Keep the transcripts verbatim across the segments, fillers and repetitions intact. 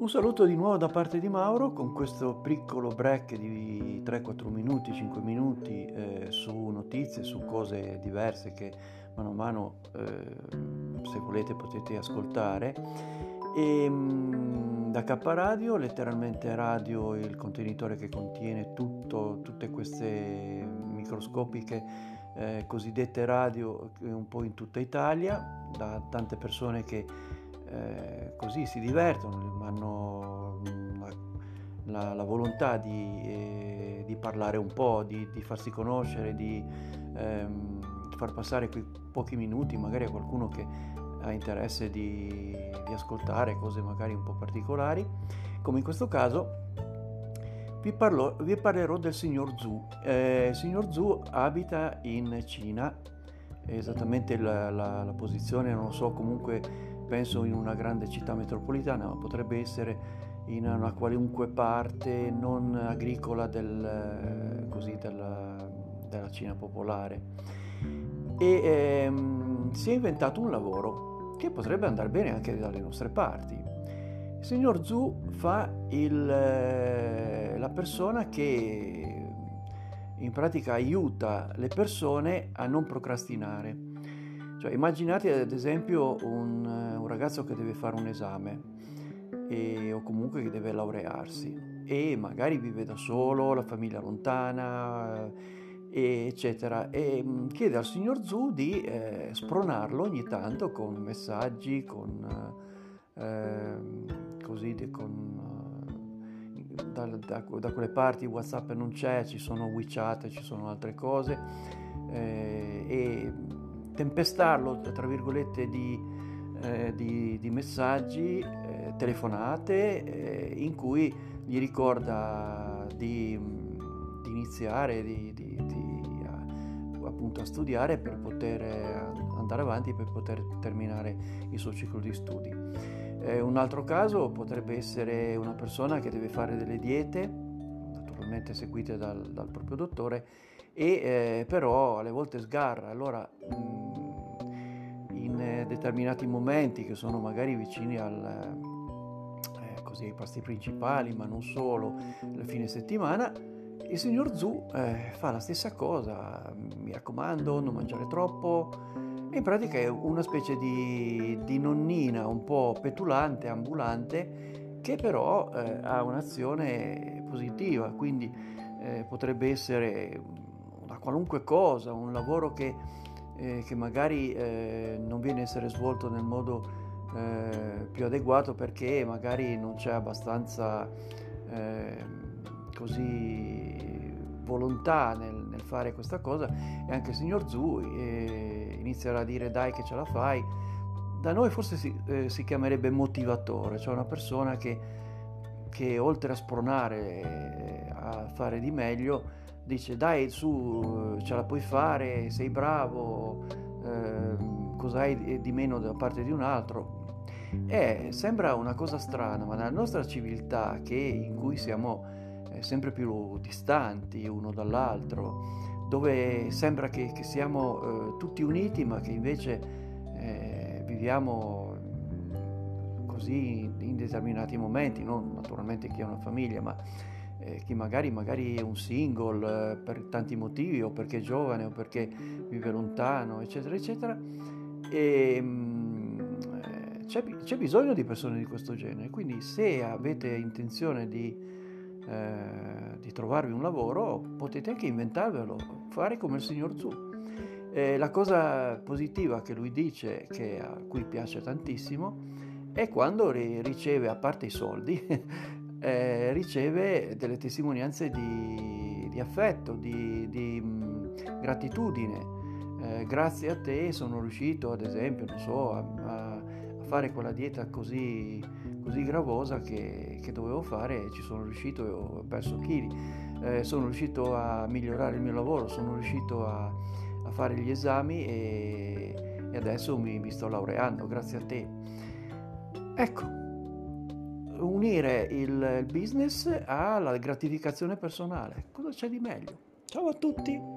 Un saluto di nuovo da parte di Mauro con questo piccolo break di tre quattro minuti, cinque minuti eh, su notizie, su cose diverse che mano a mano eh, se volete potete ascoltare. E, da K Radio, letteralmente radio, il contenitore che contiene tutto, tutte queste microscopiche eh, cosiddette radio un po' in tutta Italia, da tante persone che Eh, così si divertono, hanno la, la, la volontà di, eh, di parlare un po', di, di farsi conoscere, di ehm, far passare quei pochi minuti magari a qualcuno che ha interesse di, di ascoltare cose magari un po' particolari, come in questo caso. Vi, parlo, vi parlerò del signor Zhu. Eh, il signor Zhu abita in Cina, esattamente la, la, la posizione non lo so, comunque penso in una grande città metropolitana, ma potrebbe essere in una qualunque parte non agricola del, così, della, della Cina popolare. E ehm, si è inventato un lavoro che potrebbe andare bene anche dalle nostre parti. Il signor Zhu fa il, eh, la persona che in pratica aiuta le persone a non procrastinare. Cioè, immaginate ad esempio un, un ragazzo che deve fare un esame e, o comunque che deve laurearsi e magari vive da solo, la famiglia lontana, e, eccetera, e chiede al signor Zhu di eh, spronarlo ogni tanto con messaggi, con, eh, così, con, da, da, da quelle parti WhatsApp non c'è, ci sono WeChat, ci sono altre cose, eh, e tempestarlo tra virgolette di, eh, di, di messaggi, eh, telefonate eh, in cui gli ricorda di, di iniziare, di, di, di a, appunto a studiare per poter andare avanti, per poter terminare il suo ciclo di studi. Eh, un altro caso potrebbe essere una persona che deve fare delle diete, naturalmente seguite dal, dal proprio dottore, e eh, però alle volte sgarra, allora in determinati momenti che sono magari vicini al, eh, così, ai pasti principali, ma non solo, la fine settimana, il signor Zhu eh, fa la stessa cosa, mi raccomando, non mangiare troppo, e in pratica è una specie di, di nonnina un po' petulante, ambulante, che però eh, ha un'azione positiva, quindi eh, potrebbe essere una qualunque cosa, un lavoro che Eh, che magari eh, non viene a essere svolto nel modo eh, più adeguato perché magari non c'è abbastanza eh, così volontà nel, nel fare questa cosa, e anche il signor Zhu eh, inizierà a dire dai che ce la fai. Da noi forse si, eh, si chiamerebbe motivatore, cioè una persona che, che oltre a spronare eh, a fare di meglio dice dai su, ce la puoi fare, sei bravo, eh, cos'hai di meno da parte di un altro. Eh, sembra una cosa strana, ma nella nostra civiltà che, in cui siamo eh, sempre più distanti uno dall'altro, dove sembra che, che siamo eh, tutti uniti ma che invece eh, viviamo così in, in determinati momenti, non naturalmente chi ha una famiglia, ma chi magari, magari è un single eh, per tanti motivi, o perché è giovane, o perché vive lontano, eccetera, eccetera. E, mh, c'è, c'è bisogno di persone di questo genere, quindi se avete intenzione di, eh, di trovarvi un lavoro, potete anche inventarvelo, fare come il signor Zhu. E la cosa positiva che lui dice, che a cui piace tantissimo, è quando ri- riceve, a parte i soldi, Eh, riceve delle testimonianze di, di affetto, di, di mh, gratitudine. Eh, grazie a te sono riuscito, ad esempio, non so, a, a fare quella dieta così, così gravosa che, che dovevo fare, e ci sono riuscito e ho perso chili. Eh, sono riuscito a migliorare il mio lavoro, sono riuscito a, a fare gli esami e, e adesso mi, mi sto laureando, grazie a te. Ecco, unire il, il business alla gratificazione personale, cosa c'è di meglio? Ciao a tutti!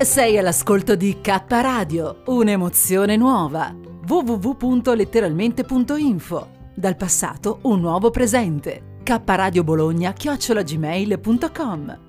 Sei all'ascolto di K Radio, un'emozione nuova. w w w punto letteralmente punto info. Dal passato un nuovo presente. K Radio Bologna chiocciola gmail punto com.